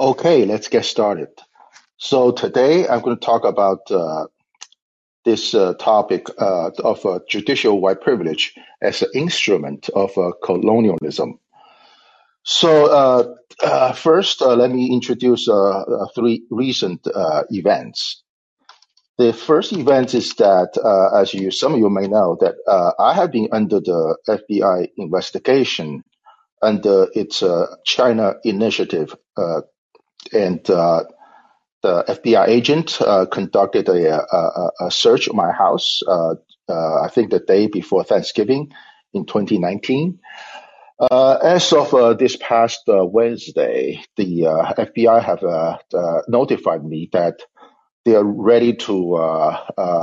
Okay, let's get started. So today I'm going to talk about this topic of judicial white privilege as an instrument of colonialism. So first, let me introduce three recent events. The first event is that, as some of you may know, that I have been under the FBI investigation under its China initiative. And the FBI agent conducted a search of my house, I think the day before Thanksgiving in 2019. As of this past Wednesday, the FBI have notified me that they are ready to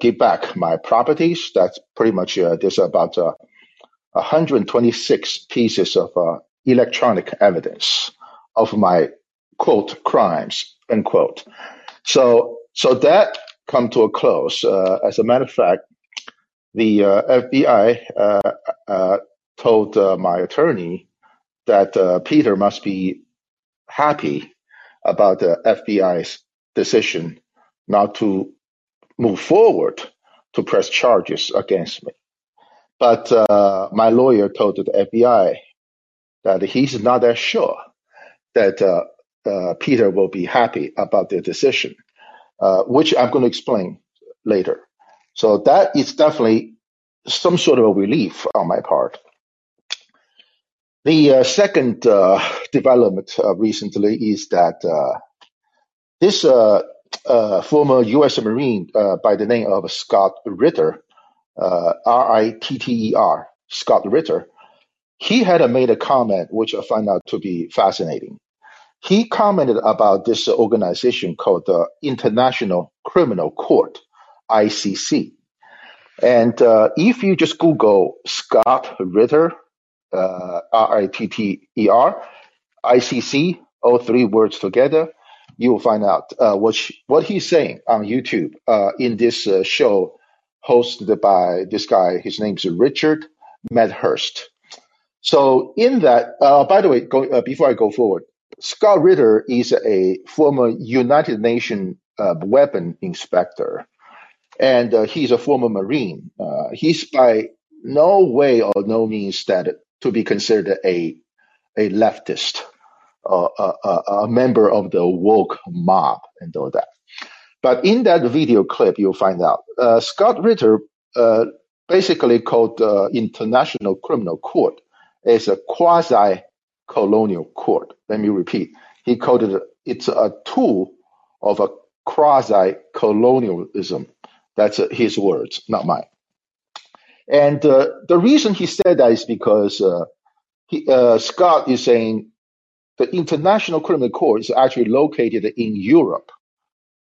give back my properties. That's pretty much, there's about 126 pieces of electronic evidence of my, quote, crimes, unquote. So that come to a close. As a matter of fact, the FBI told my attorney that Peter must be happy about the FBI's decision not to move forward to press charges against me. But my lawyer told the FBI that he's not that sure that Peter will be happy about the decision, which I'm going to explain later. So that is definitely some sort of a relief on my part. The second development recently is that this former U.S. Marine by the name of Scott Ritter, R-I-T-T-E-R, Scott Ritter, he had made a comment which I find out to be fascinating. He commented about this organization called the International Criminal Court, ICC. And if you just Google Scott Ritter, R-I-T-T-E-R, ICC, all three words together, you will find out what he's saying on YouTube in this show hosted by this guy. His name's Richard Medhurst. So in that, by the way, before I go forward, Scott Ritter is a former United Nations weapon inspector, and he's a former Marine. He's by no way or no means that to be considered a leftist, a member of the woke mob and all that. But in that video clip, you'll find out Scott Ritter basically called the International Criminal Court is a quasi-colonial court. Let me repeat. He called it, it's a tool of a quasi-colonialism. That's his words, not mine. And the reason he said that is because Scott is saying the International Criminal Court is actually located in Europe,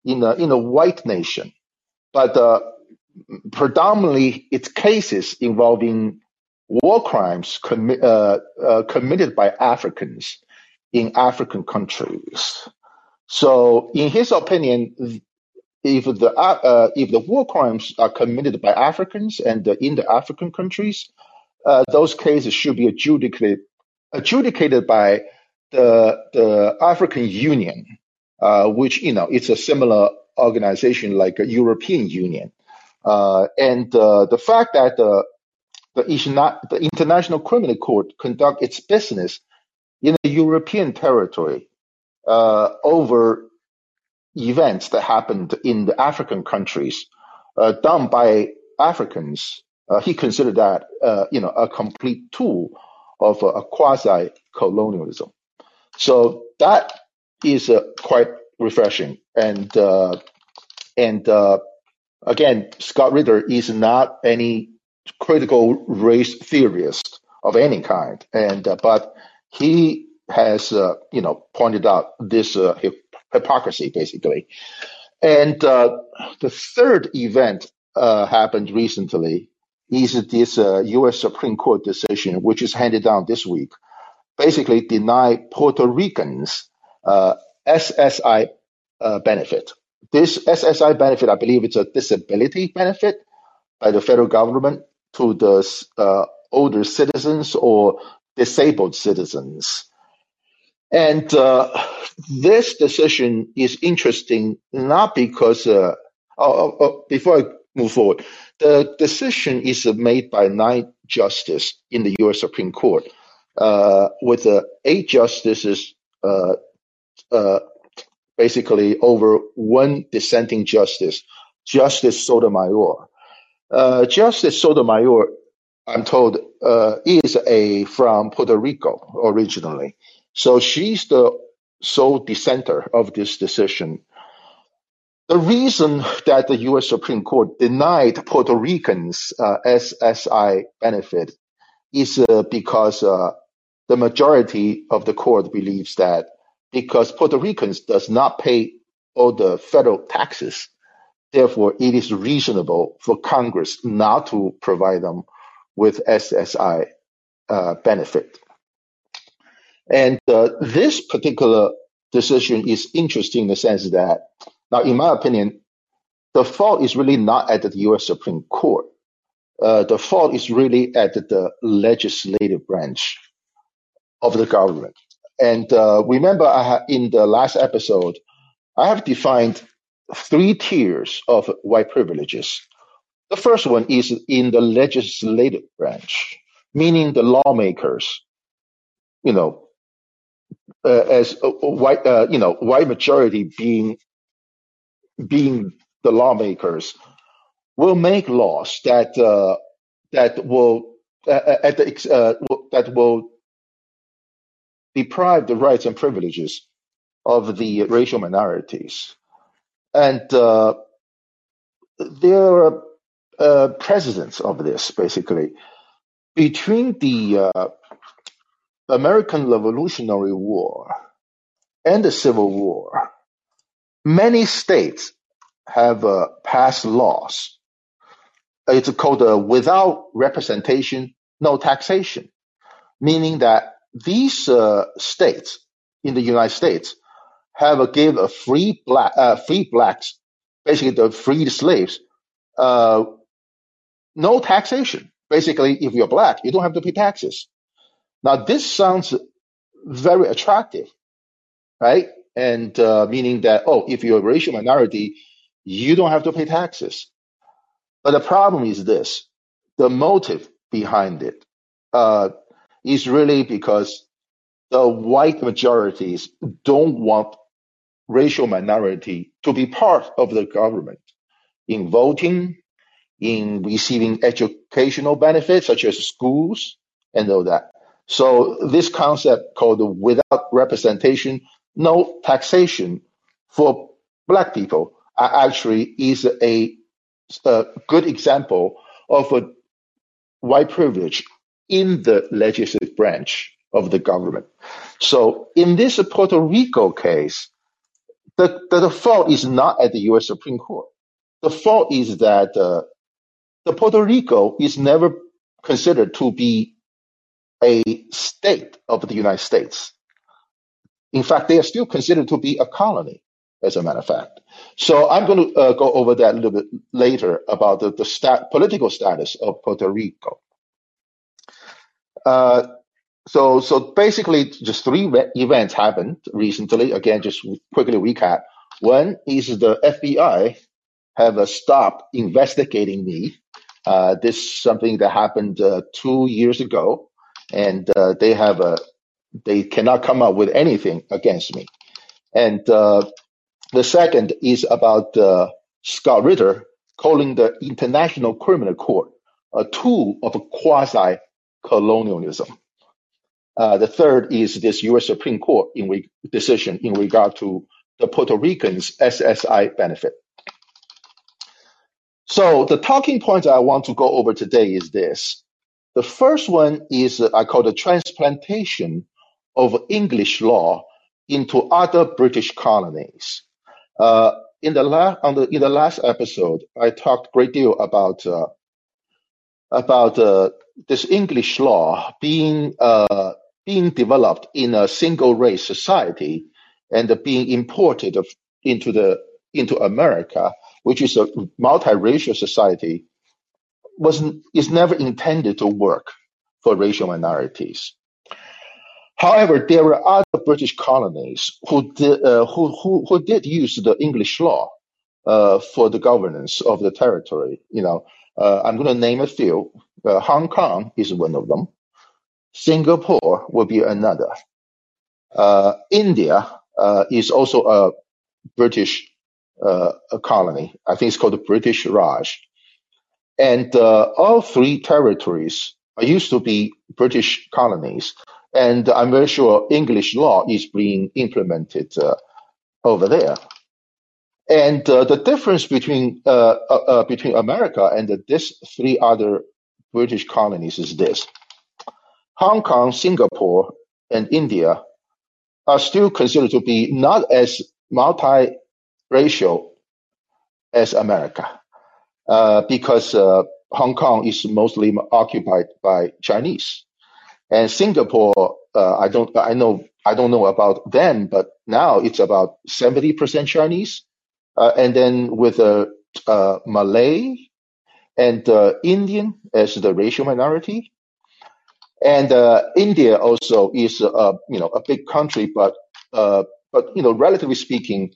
in a white nation. But predominantly, it's cases involving war crimes committed by Africans in African countries. So, in his opinion, if the war crimes are committed by Africans and in the African countries, those cases should be adjudicated by the African Union, which it's a similar organization like a European Union, and the fact that the International Criminal Court conduct its business in the European territory over events that happened in the African countries done by Africans. He considered that a complete tool of a quasi-colonialism. So that is quite refreshing. And again, Scott Ritter is not any critical race theorist of any kind, and but he has pointed out this hypocrisy basically. And the third event happened recently is this U.S. Supreme Court decision, which is handed down this week, basically deny Puerto Ricans SSI benefit. This SSI benefit, I believe, it's a disability benefit by the federal government to the older citizens or disabled citizens. And this decision is interesting, not because, before I move forward, the decision is made by 9 justices in the U.S. Supreme Court, with 8 justices basically over 1 dissenting justice, Justice Sotomayor. Justice Sotomayor, I'm told, is from Puerto Rico originally. So she's the sole dissenter of this decision. The reason that the U.S. Supreme Court denied Puerto Ricans SSI benefit is because the majority of the court believes that because Puerto Ricans does not pay all the federal taxes, therefore it is reasonable for Congress not to provide them with SSI benefit. And this particular decision is interesting in the sense that, now, in my opinion, the fault is really not at the U.S. Supreme Court. The fault is really at the legislative branch of the government. And remember, in the last episode, I have defined 3 tiers of white privileges. The first one is in the legislative branch, meaning the lawmakers, you know, as white, you know, white majority being the lawmakers, will make laws that that will deprive the rights and privileges of the racial minorities. And there are precedents of this, basically. Between the American Revolutionary War and the Civil War, many states have passed laws. It's called without representation, no taxation, meaning that these states in the United States have give a free blacks, basically the freed slaves, no taxation. Basically, if you're black, you don't have to pay taxes. Now, this sounds very attractive, right? And meaning that, oh, if you're a racial minority, you don't have to pay taxes. But the problem is this. The motive behind it is really because the white majorities don't want racial minority to be part of the government in voting, in receiving educational benefits such as schools and all that. So this concept called without representation, no taxation for black people actually is a good example of a white privilege in the legislative branch of the government. So in this Puerto Rico case, the fault is not at the U.S. Supreme Court. The fault is that the Puerto Rico is never considered to be a state of the United States. In fact, they are still considered to be a colony, as a matter of fact. So I'm going to go over that a little bit later about the political status of Puerto Rico. So basically, just 3 events happened recently. Again, just quickly recap. One is the FBI have stopped investigating me. This is something that happened 2 years ago, and they cannot come up with anything against me. And the second is about Scott Ritter calling the International Criminal Court a tool of quasi-colonialism. The third is this U.S. Supreme Court decision in regard to the Puerto Ricans' SSI benefit. So the talking points I want to go over today is this. The first one is I call the transplantation of English law into other British colonies. In the last episode, I talked a great deal about this English law being developed in a single race society and being imported into America, which is a multiracial society, is never intended to work for racial minorities. However, there were other British colonies who did use the English law for the governance of the territory. You know, I'm going to name a few. Hong Kong is one of them. Singapore will be another. India is also a British a colony. I think it's called the British Raj. And all three territories used to be British colonies. And I'm very sure English law is being implemented over there. And the difference between America and these three other British colonies is this. Hong Kong, Singapore, and India are still considered to be not as multiracial as America, because Hong Kong is mostly occupied by Chinese, and Singapore. I don't know about them, but now it's about 70% Chinese, and then with Malay and Indian as the racial minority. And India also is a big country, but you know, relatively speaking,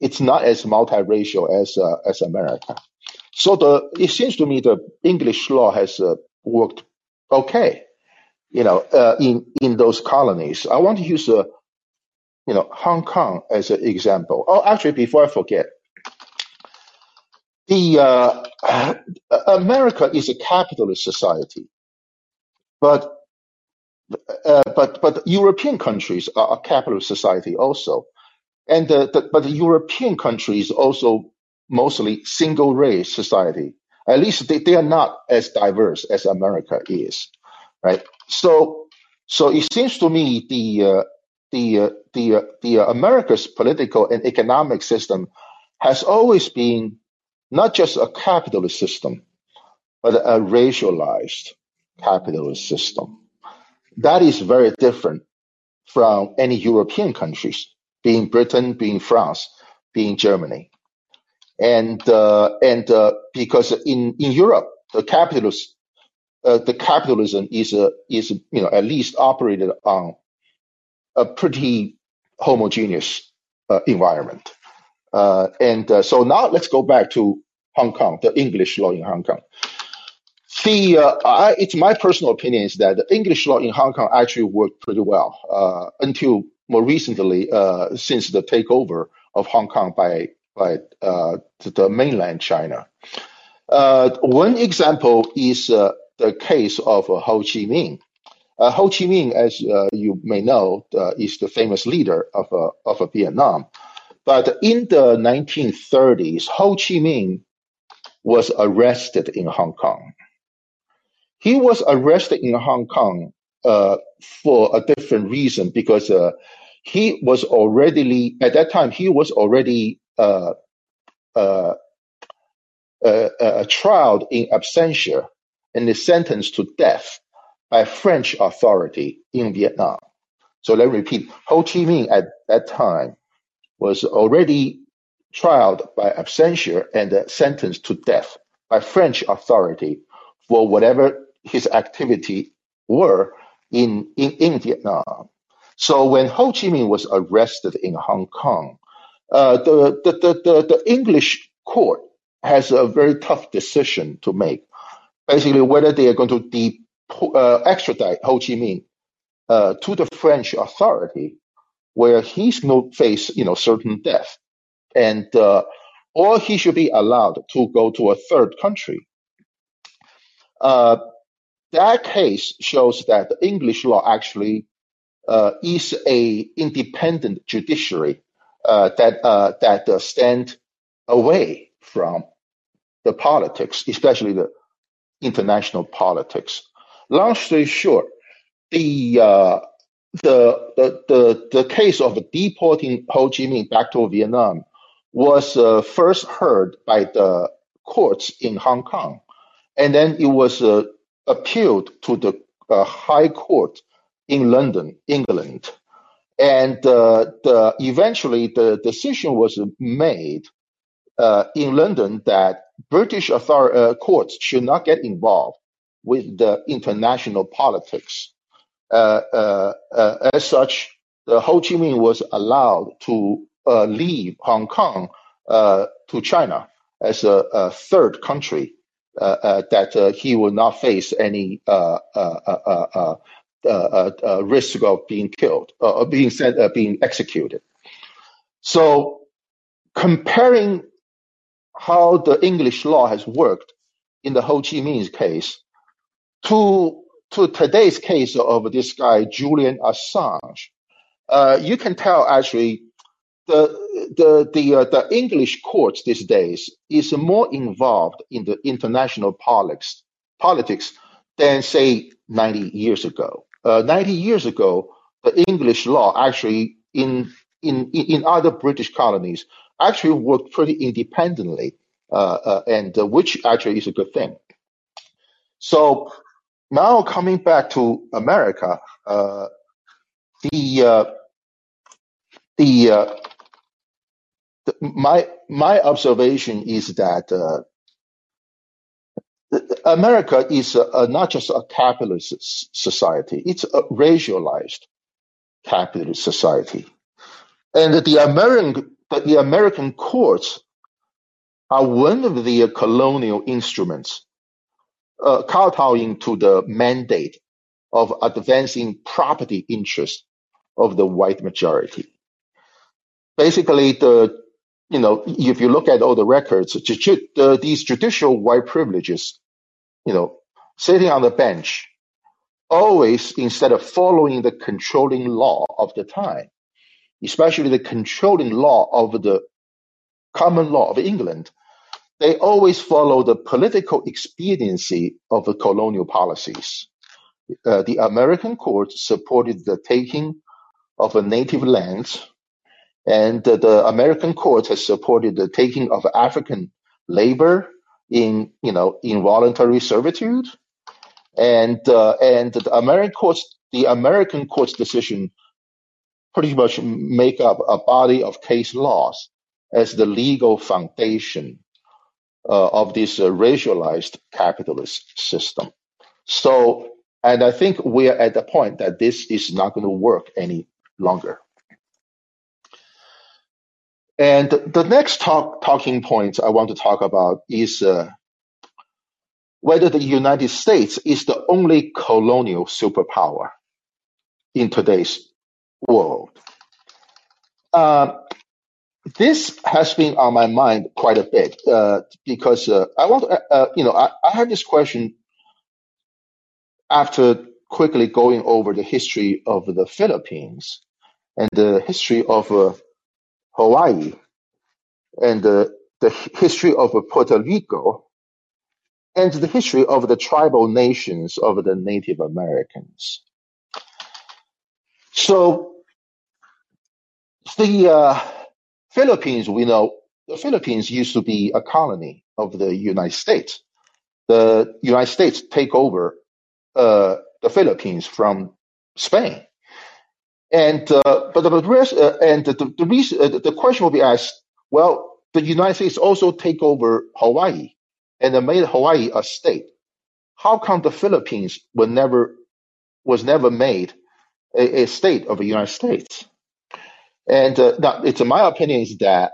it's not as multiracial as America. So it seems to me the English law has worked okay, you know, in those colonies. I want to use Hong Kong as an example. Oh, actually, before I forget, America is a capitalist society. But European countries are a capitalist society also, and the European countries also mostly single race society. At least they are not as diverse as America is, right? So it seems to me the America's political and economic system has always been not just a capitalist system, but a racialized capitalist system. That is very different from any European countries, being Britain, being France, being Germany. And because in Europe, the capitalism is at least operated on a pretty homogeneous environment. So now let's go back to Hong Kong, the English law in Hong Kong. It's my personal opinion is that the English law in Hong Kong actually worked pretty well until more recently, since the takeover of Hong Kong by the mainland China. One example is the case of Ho Chi Minh. Ho Chi Minh, as you may know, is the famous leader of Vietnam. But in the 1930s, Ho Chi Minh was arrested in Hong Kong. He was arrested in Hong Kong for a different reason, because he was already tried in absentia and is sentenced to death by French authority in Vietnam. So let me repeat: Ho Chi Minh at that time was already tried by absentia and sentenced to death by French authority for whatever his activity were in Vietnam. So when Ho Chi Minh was arrested in Hong Kong, the English court has a very tough decision to make, basically whether they are going to extradite Ho Chi Minh to the French authority, where he's going to face certain death, and or he should be allowed to go to a third country. That case shows that the English law actually is a independent judiciary that stand away from the politics, especially the international politics. Long story short, the case of deporting Ho Chi Minh back to Vietnam was first heard by the courts in Hong Kong, and then it was appealed to the High Court in London, England, and eventually the decision was made in London that British courts should not get involved with the international politics as such, Ho Chi Minh was allowed to leave Hong Kong to China as a third country that he would not face any risk of being killed or being executed. So, comparing how the English law has worked in the Ho Chi Minh's case to today's case of this guy Julian Assange, you can tell actually the English courts these days is more involved in the international politics than say 90 years ago. 90 years ago, the English law actually in other British colonies actually worked pretty independently, and which actually is a good thing. So now coming back to America, my observation is that America is not just a capitalist society; it's a racialized capitalist society, and the American courts are one of the colonial instruments, kowtowing to the mandate of advancing property interests of the white majority. Basically, if you look at all the records, these judicial white privileges, sitting on the bench, always instead of following the controlling law of the time, especially the controlling law of the common law of England, they always follow the political expediency of the colonial policies. The American courts supported the taking of native lands, and the American courts has supported the taking of African labor in voluntary servitude, and the American courts decision pretty much make up a body of case laws as the legal foundation of this racialized capitalist system. So, and I think we are at the point that this is not going to work any longer. And the next talking point I want to talk about is whether the United States is the only colonial superpower in today's world. This has been on my mind quite a bit because I want to, I had this question after quickly going over the history of the Philippines and the history of Hawaii and the history of Puerto Rico and the history of the tribal nations of the Native Americans. So the Philippines, we know, the Philippines used to be a colony of the United States. The United States take over the Philippines from Spain. And the question will be asked, well, the United States also take over Hawaii and made Hawaii a state. How come the Philippines was never made a state of the United States? And now, it's my opinion is that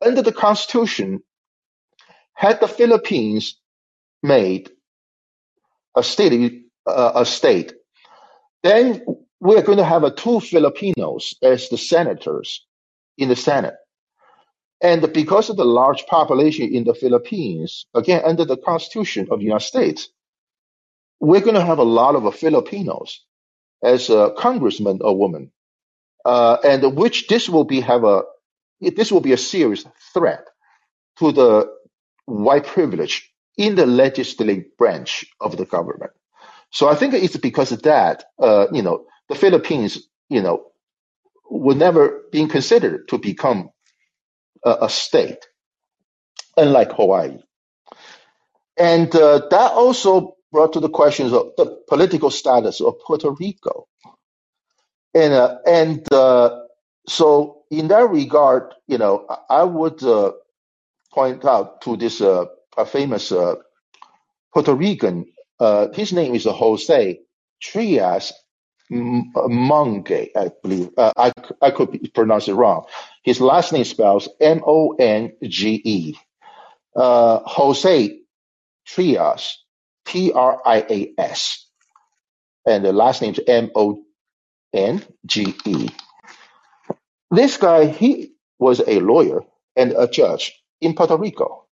under the Constitution, had the Philippines made a state, then we are going to have two Filipinos as the senators in the Senate. And because of the large population in the Philippines, again, under the Constitution of the United States, we're going to have a lot of Filipinos as a congressman or woman, and which this will be a serious threat to the white privilege in the legislative branch of the government. So I think it's because of that, the Philippines, were never being considered to become a state, unlike Hawaii. And that also brought to the questions of the political status of Puerto Rico. So in that regard, I would point out to this a famous Puerto Rican, his name is Jose Trias Monge, I believe. I could pronounce it wrong. His last name spells Monge. Jose Trias, Trias, and the last name's Monge. This guy, he was a lawyer and a judge in Puerto Rico.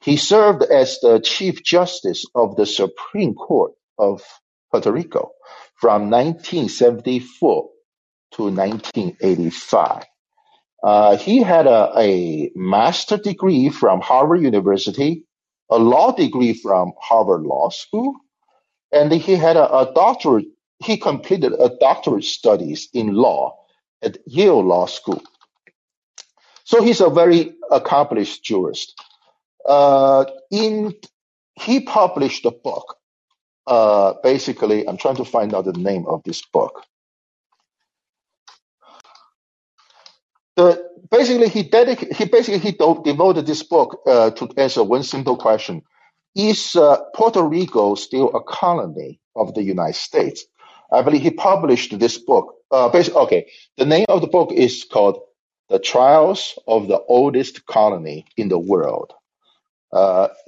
He served as the Chief Justice of the Supreme Court of Puerto Rico from 1974 to 1985. He had a master's degree from Harvard University, a law degree from Harvard Law School, and he had a doctorate. He completed a doctorate studies in law at Yale Law School. So he's a very accomplished jurist. He published a book. Basically, I'm trying to find out the name of this book. He devoted this book to answer one simple question: is Puerto Rico still a colony of the United States? I believe he published this book. The name of the book is called "The Trials of the Oldest Colony in the World."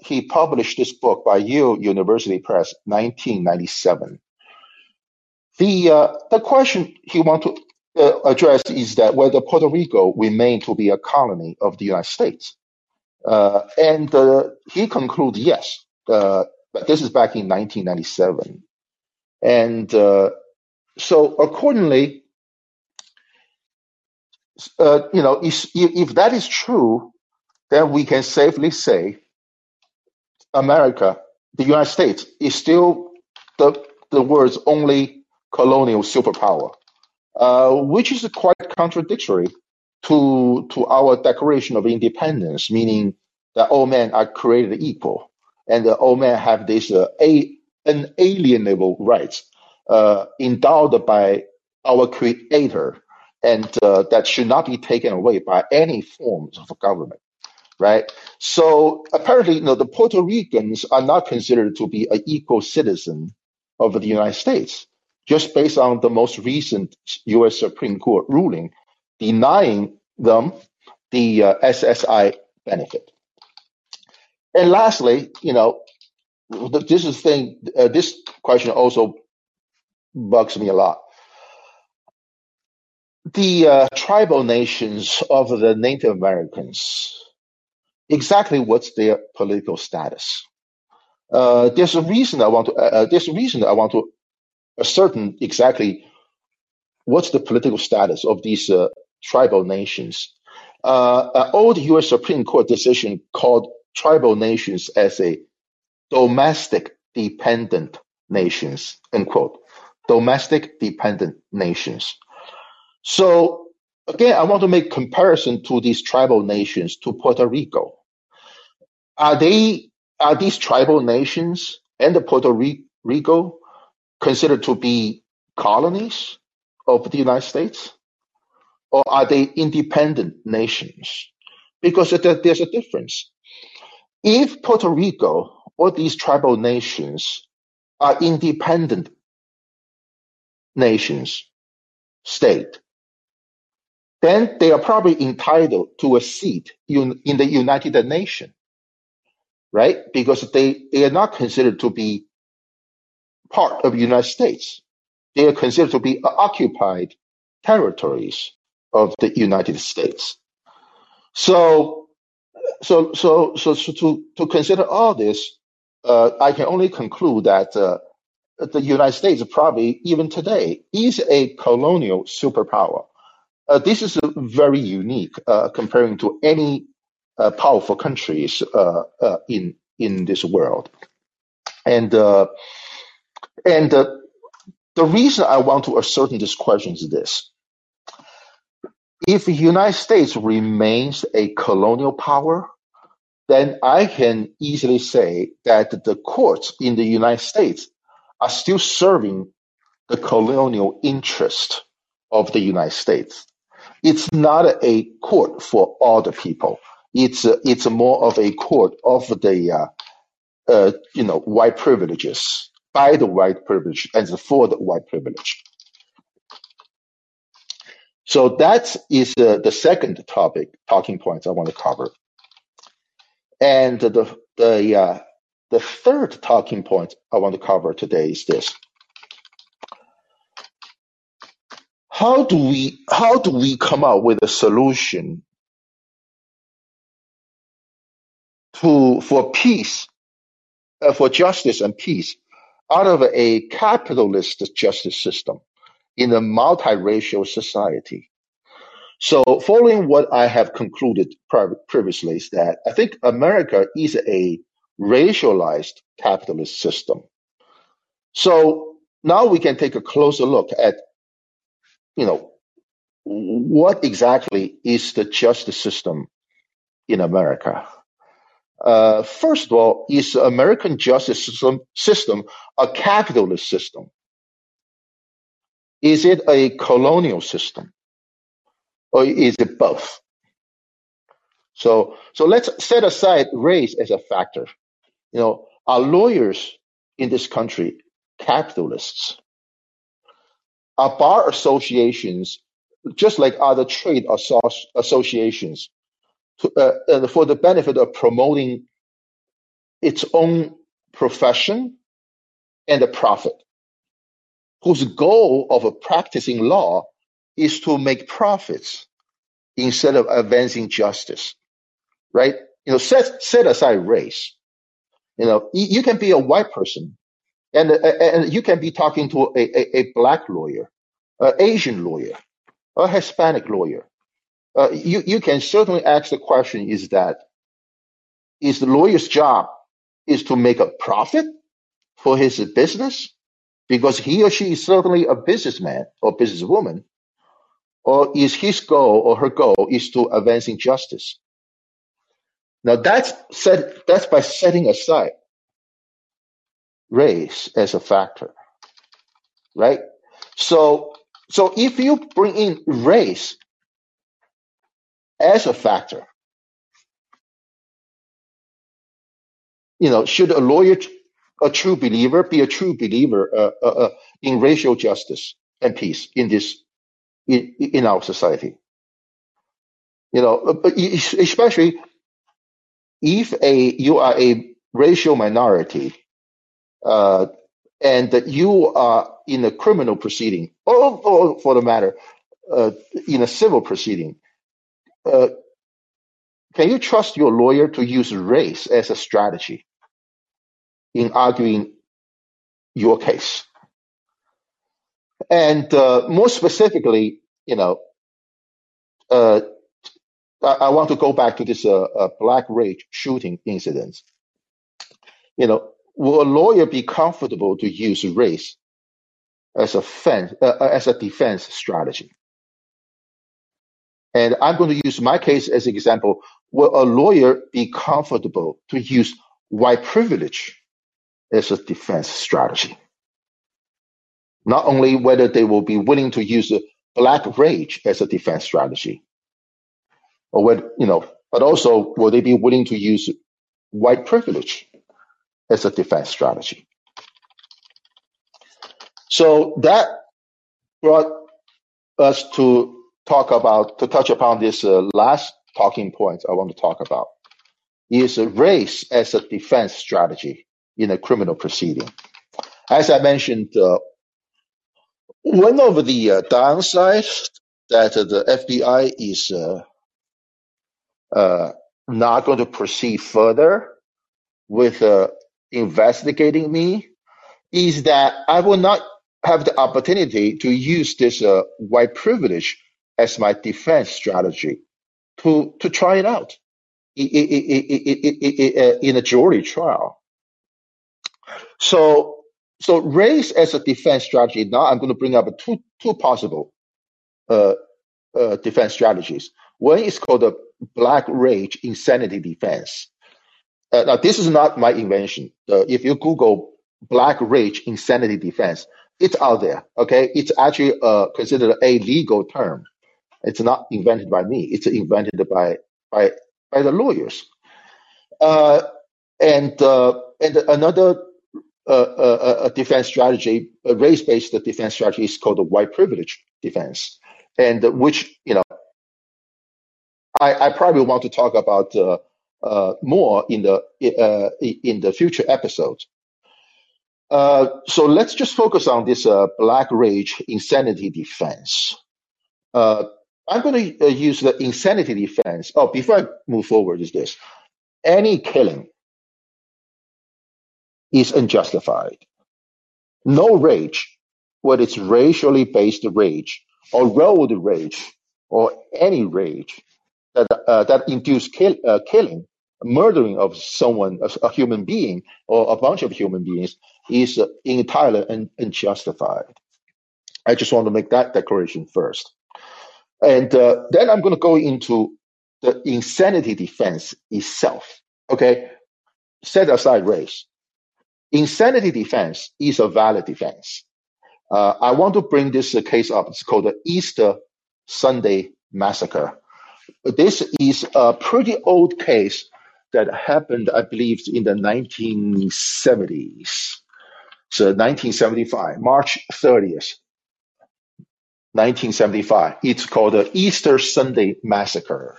He published this book by Yale University Press, 1997. The question he wanted to address is that whether Puerto Rico remained to be a colony of the United States. He concluded yes. But this is back in 1997. So accordingly, if that is true, then we can safely say America, the United States, is still the world's only colonial superpower. Which is quite contradictory to our Declaration of Independence, meaning that all men are created equal, and that all men have these inalienable rights endowed by our Creator, and that should not be taken away by any forms of government, right? So apparently, the Puerto Ricans are not considered to be an equal citizen of the United States, just based on the most recent U.S. Supreme Court ruling denying them the SSI benefit. And lastly, this question also bugs me a lot. The tribal nations of the Native Americans, exactly what's their political status? There's a reason I want to ascertain exactly what's the political status of these tribal nations. An old U.S. Supreme Court decision called tribal nations as a domestic dependent nations, end quote. Domestic dependent nations. So again, I want to make comparison to these tribal nations to Puerto Rico. Are these tribal nations and the Puerto Rico considered to be colonies of the United States? Or are they independent nations? Because there's a difference. If Puerto Rico or these tribal nations are independent nations, state, then they are probably entitled to a seat in the United Nations, right? Because they are not considered to be part of the United States. They are considered to be occupied territories of the United States. So to consider all this, I can only conclude that the United States probably even today is a colonial superpower. This is very unique comparing to any powerful countries in this world. And the reason I want to ascertain this question is this. If the United States remains a colonial power, then I can easily say that the courts in the United States are still serving the colonial interest of the United States. It's not a court for all the people. It's more of a court of the white privileges. By the white privilege and for the white privilege. So that is the second topic, talking points I want to cover. And the third talking point I want to cover today is this. How do we come up with a solution for peace, for justice and peace out of a capitalist justice system in a multiracial society? So following what I have concluded previously is that I think America is a racialized capitalist system. So now we can take a closer look at, you know, what exactly is the justice system in America? First of all, is the American justice system a capitalist system? Is it a colonial system? Or is it both? So let's set aside race as a factor. You know, are lawyers in this country capitalists? Are bar associations, just like other trade associations, for the benefit of promoting its own profession and the profit, whose goal of practicing law is to make profits instead of advancing justice, right? You know, set aside race. You know, you can be a white person, and you can be talking to a black lawyer, an Asian lawyer, a Hispanic lawyer. You can certainly ask the question: is the lawyer's job is to make a profit for his business, because he or she is certainly a businessman or businesswoman, or is his goal or her goal is to advancing justice? Now that's by setting aside race as a factor, right? So if you bring in race as a factor, you know, should a lawyer, a true believer, be a true believer in racial justice and peace in this, in our society? You know, but especially if you are a racial minority and that you are in a criminal proceeding, or for the matter, in a civil proceeding, can you trust your lawyer to use race as a strategy in arguing your case? And more specifically, you know, I want to go back to this Black Rage shooting incident. You know, will a lawyer be comfortable to use race as a defense strategy? And I'm going to use my case as an example. Will a lawyer be comfortable to use white privilege as a defense strategy? Not only whether they will be willing to use Black Rage as a defense strategy, or whether, you know, but also will they be willing to use white privilege as a defense strategy? So that brought us to touch upon this last talking point I want to talk about, is race as a defense strategy in a criminal proceeding. As I mentioned, one of the downsides that the FBI is not going to proceed further with investigating me is that I will not have the opportunity to use this white privilege as my defense strategy to try it out in a jury trial. So race as a defense strategy. Now I'm going to bring up two possible defense strategies. One is called the Black Rage insanity defense. Now this is not my invention. If you Google Black Rage insanity defense, it's out there. Okay, it's actually considered a legal term. It's not invented by me. It's invented by the lawyers. And another defense strategy, a race-based defense strategy, is called the white privilege defense. and which, you know, I probably want to talk about more in the future episodes. So let's just focus on this Black Rage insanity defense. I'm going to use the insanity defense. Oh, before I move forward, is this: any killing is unjustified. No rage, whether it's racially based rage or road rage or any rage that that induce killing, murdering of someone, a human being or a bunch of human beings, is entirely unjustified. I just want to make that declaration first. And then I'm going to go into the insanity defense itself. Okay, set aside race. Insanity defense is a valid defense. I want to bring this case up. It's called the Easter Sunday Massacre. This is a pretty old case that happened, I believe, in the 1970s. So 1975, March 30th, 1975. It's called the Easter Sunday Massacre.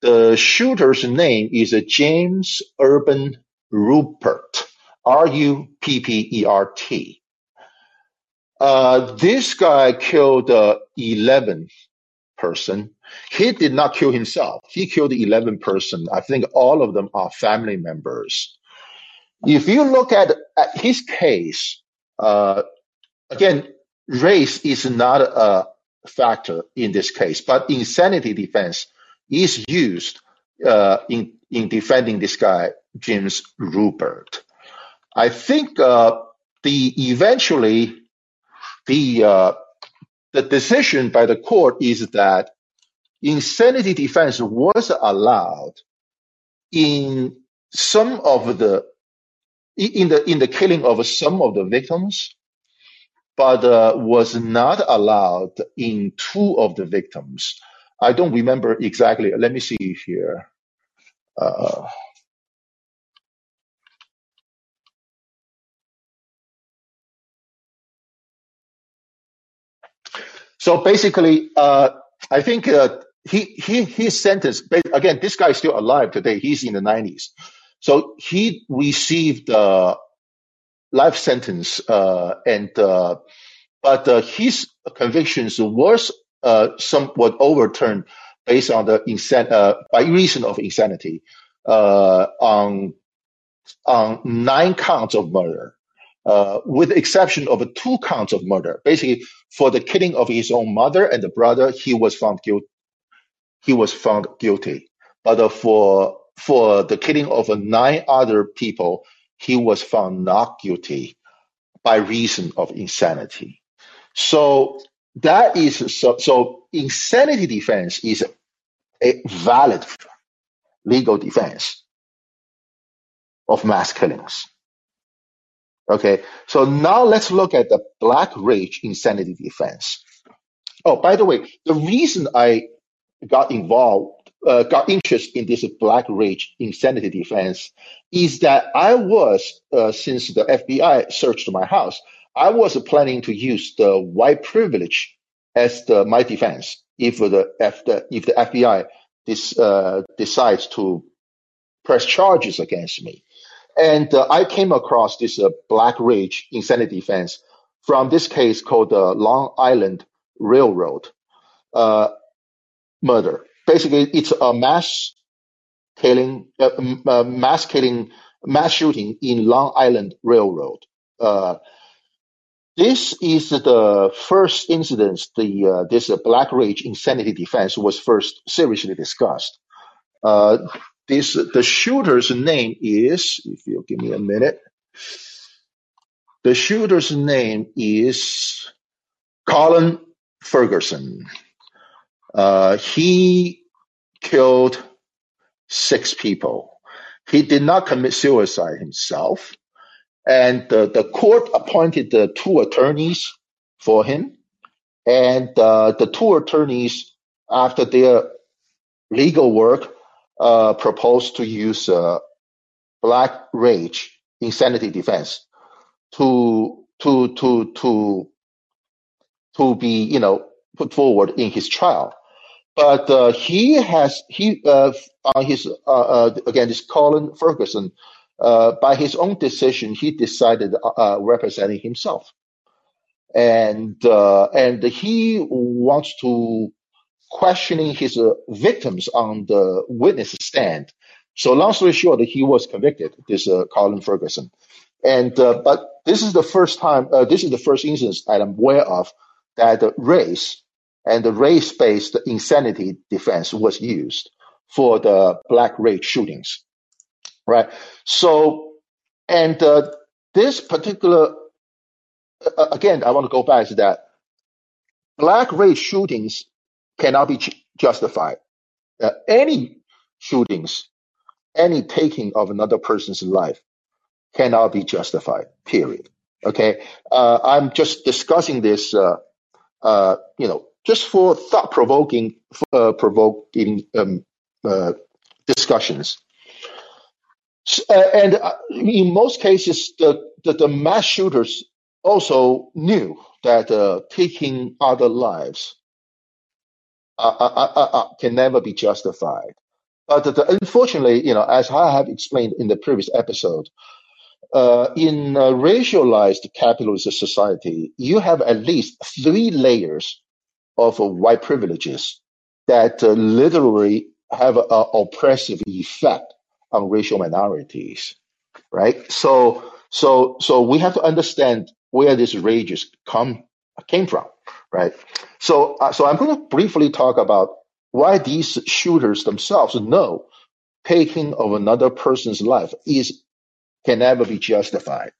The shooter's name is James Urban Rupert, R-U-P-P-E-R-T. This guy killed 11 person. He did not kill himself. He killed 11 person. I think all of them are family members. If you look at his case, again, race is not a factor in this case, but insanity defense is used in defending this guy, James Rupert. I think the decision by the court is that insanity defense was allowed in some of the in the killing of some of the victims, but was not allowed in two of the victims. I don't remember exactly. Let me see here. So basically, I think his sentence, again, this guy is still alive today. He's in the 90s. So he received a life sentence, but his convictions was somewhat overturned based on the by reason of insanity on 9 counts of murder. With the exception of 2 counts of murder. Basically, for the killing of his own mother and the brother, he was found guilty. But for the killing of 9 other people, he was found not guilty by reason of insanity. So insanity defense is a valid legal defense of mass killings. Okay, so now let's look at the Black Rage insanity defense. Oh, by the way, the reason I got interested in this Black Rage insanity defense is that I was, since the FBI searched my house, I was planning to use the white privilege as my defense if the FBI decides to press charges against me. And I came across this Black Rage insanity defense from this case called the Long Island Railroad murder. Basically, it's a mass shooting in Long Island Railroad. This is the first incident this Black Rage insanity defense was first seriously discussed. The shooter's name is, if you'll give me a minute, the shooter's name is Colin Ferguson. He killed 6 people. He did not commit suicide himself. And the court appointed the 2 attorneys for him. And the 2 attorneys, after their legal work, proposed to use Black Rage insanity defense to be, you know, put forward in his trial. But he, on his, again, this Colin Ferguson, by his own decision, he decided representing himself. And he wants to questioning his victims on the witness stand. So long story short, he was convicted, this Colin Ferguson. And but this is the first time, this is the first instance that I'm aware of that race and the race-based insanity defense was used for the black rape shootings, right? So, and this particular, again, I want to go back to that. Black rape shootings cannot be justified. Any shootings, any taking of another person's life cannot be justified, period. Okay. I'm just discussing this, you know, just for thought-provoking, discussions. And in most cases, the mass shooters also knew that taking other lives can never be justified. But unfortunately, you know, as I have explained in the previous episode, in a racialized capitalist society, you have at least three layers of white privileges that literally have an oppressive effect on racial minorities, right? So we have to understand where these rages came from, right? So I'm going to briefly talk about why these shooters themselves know taking of another person's life can never be justified.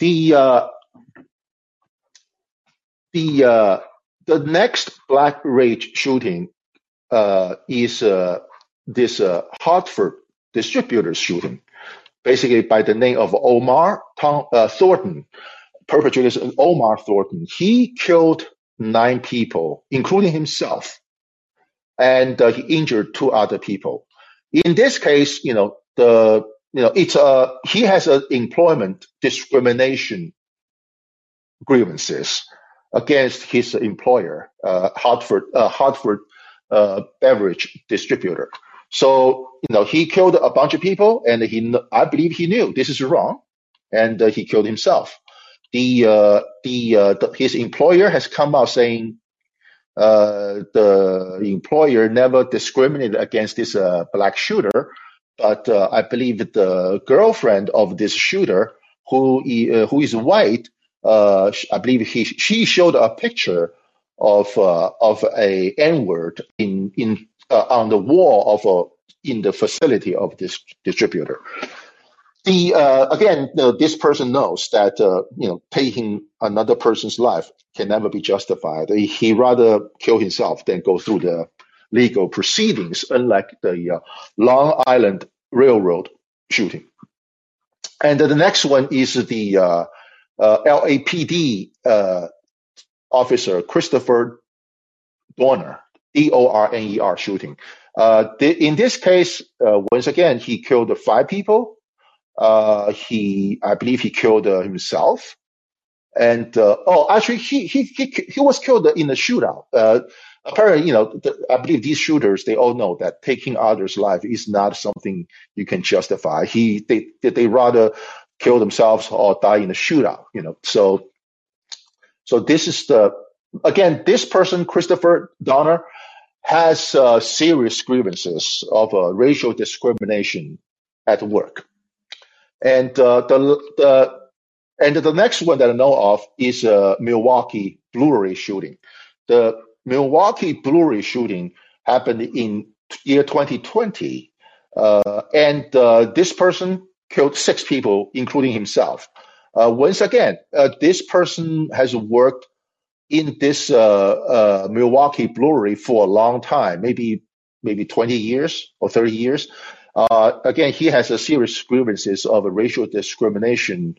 The next black rape shooting is this Hartford distributor shooting, basically by the name of Omar Thornton, perpetrator Omar Thornton. He killed 9 people, including himself, and he injured 2 other people. In this case, you know, it's he has an employment discrimination grievances against his employer, Hartford beverage distributor. So, you know, he killed a bunch of people, and I believe he knew this is wrong, and he killed himself. His employer has come out saying the employer never discriminated against this black shooter. But I believe that the girlfriend of this shooter, who is white, I believe she showed a picture of a N-word on the wall in the facility of this distributor. Again, you know, this person knows that you know, taking another person's life can never be justified. He rather kill himself than go through the legal proceedings, unlike the Long Island Railroad shooting. And the next one is the LAPD officer Christopher Dorner, D-O-R-N-E-R shooting. In this case, once again, he killed 5 people. I believe he killed himself. And he was killed in a shootout. Apparently, you know, I believe these shooters, they all know that taking others' life is not something you can justify. They rather kill themselves or die in a shootout, you know. So this is this person, Christopher Dorner, has serious grievances of racial discrimination at work. And the next one that I know of is Milwaukee brewery shooting. The Milwaukee brewery shooting happened in year 2020, this person killed 6 people, including himself. Once again, this person has worked in this Milwaukee brewery for a long time, maybe 20 years or 30 years. Again, he has a serious grievances of racial discrimination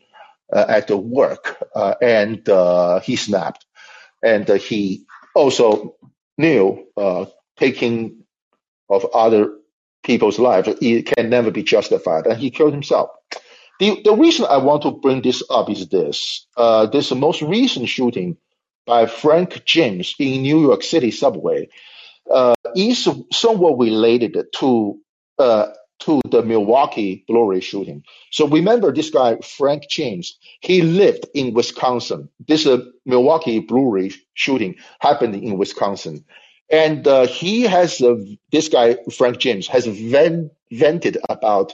at the work, and he snapped, and he also knew taking of other people's lives can never be justified, and he killed himself. The reason I want to bring this up is this most recent shooting by Frank James in New York City subway is somewhat related to the Milwaukee Bloods shooting. So remember this guy, Frank James, he lived in Wisconsin. This Milwaukee Bloods shooting happened in Wisconsin. And he has, this guy, Frank James, has vented about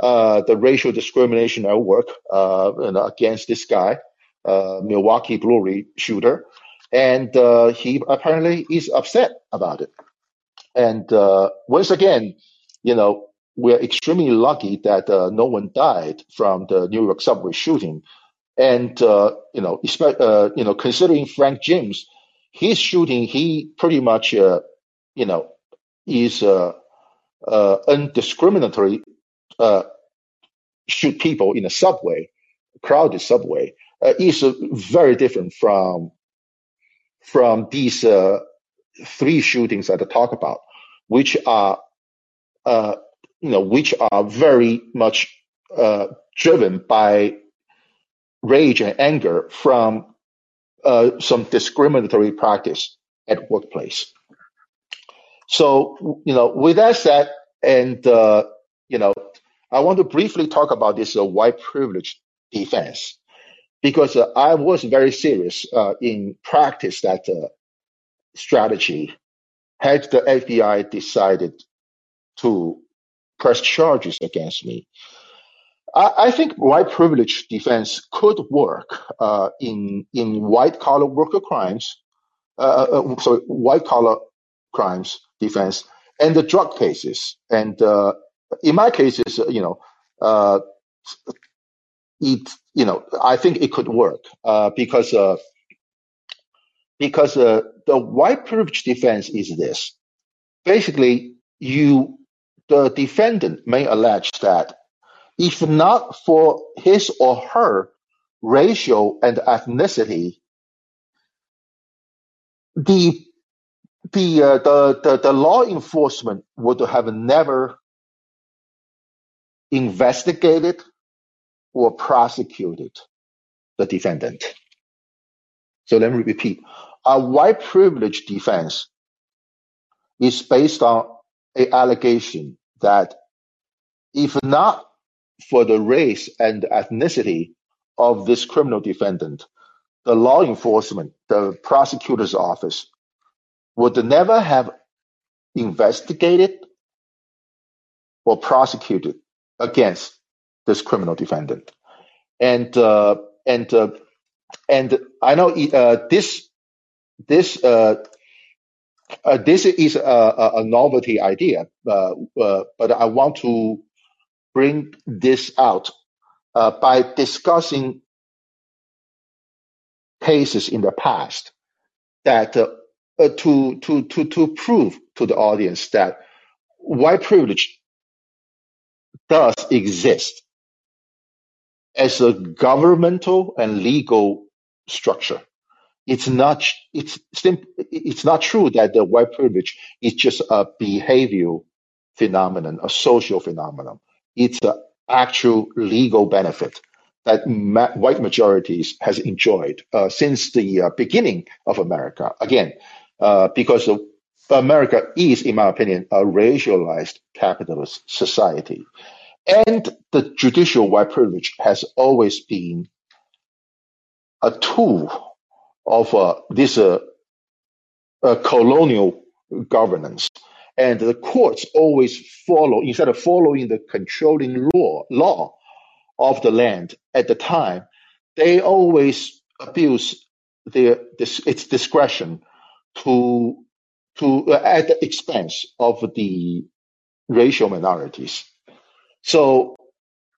the racial discrimination at work against this guy, Milwaukee Bloods shooter. And he apparently is upset about it. And once again, you know, we're extremely lucky that no one died from the New York subway shooting. And, you know, considering Frank James, his shooting, he pretty much, you know, is indiscriminately shoot people in a subway, crowded subway, is very different from these three shootings that I talk about, which are, you know, which are very much driven by rage and anger from some discriminatory practice at workplace. So, you know, with that said, and, you know, I want to briefly talk about this white privilege defense, because I was very serious in practice that strategy had the FBI decided to press charges against me. I think white privilege defense could work in white-collar worker crimes, white-collar crimes defense, and the drug cases. And in my cases, you know, I think it could work because the white privilege defense is this: basically, the defendant may allege that, if not for his or her racial and ethnicity, the law enforcement would have never investigated or prosecuted the defendant. So let me repeat. A white privilege defense is based on an allegation that if not for the race and ethnicity of this criminal defendant, the law enforcement, the prosecutor's office, would never have investigated or prosecuted against this criminal defendant. And I know this is a novelty idea, but I want to bring this out by discussing cases in the past that to prove to the audience that white privilege does exist as a governmental and legal structure. It's not true that the white privilege is just a behavioral phenomenon, a social phenomenon. It's an actual legal benefit that white majorities has enjoyed since the beginning of America. Again, because America is, in my opinion, a racialized capitalist society. And the judicial white privilege has always been a tool of this colonial governance. And the courts always follow, instead of following the controlling law of the land at the time, they always abuse its discretion to at the expense of the racial minorities. So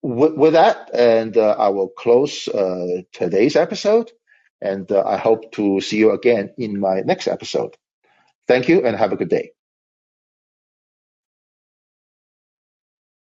with that, and I will close today's episode, and I hope to see you again in my next episode. Thank you, and have a good day.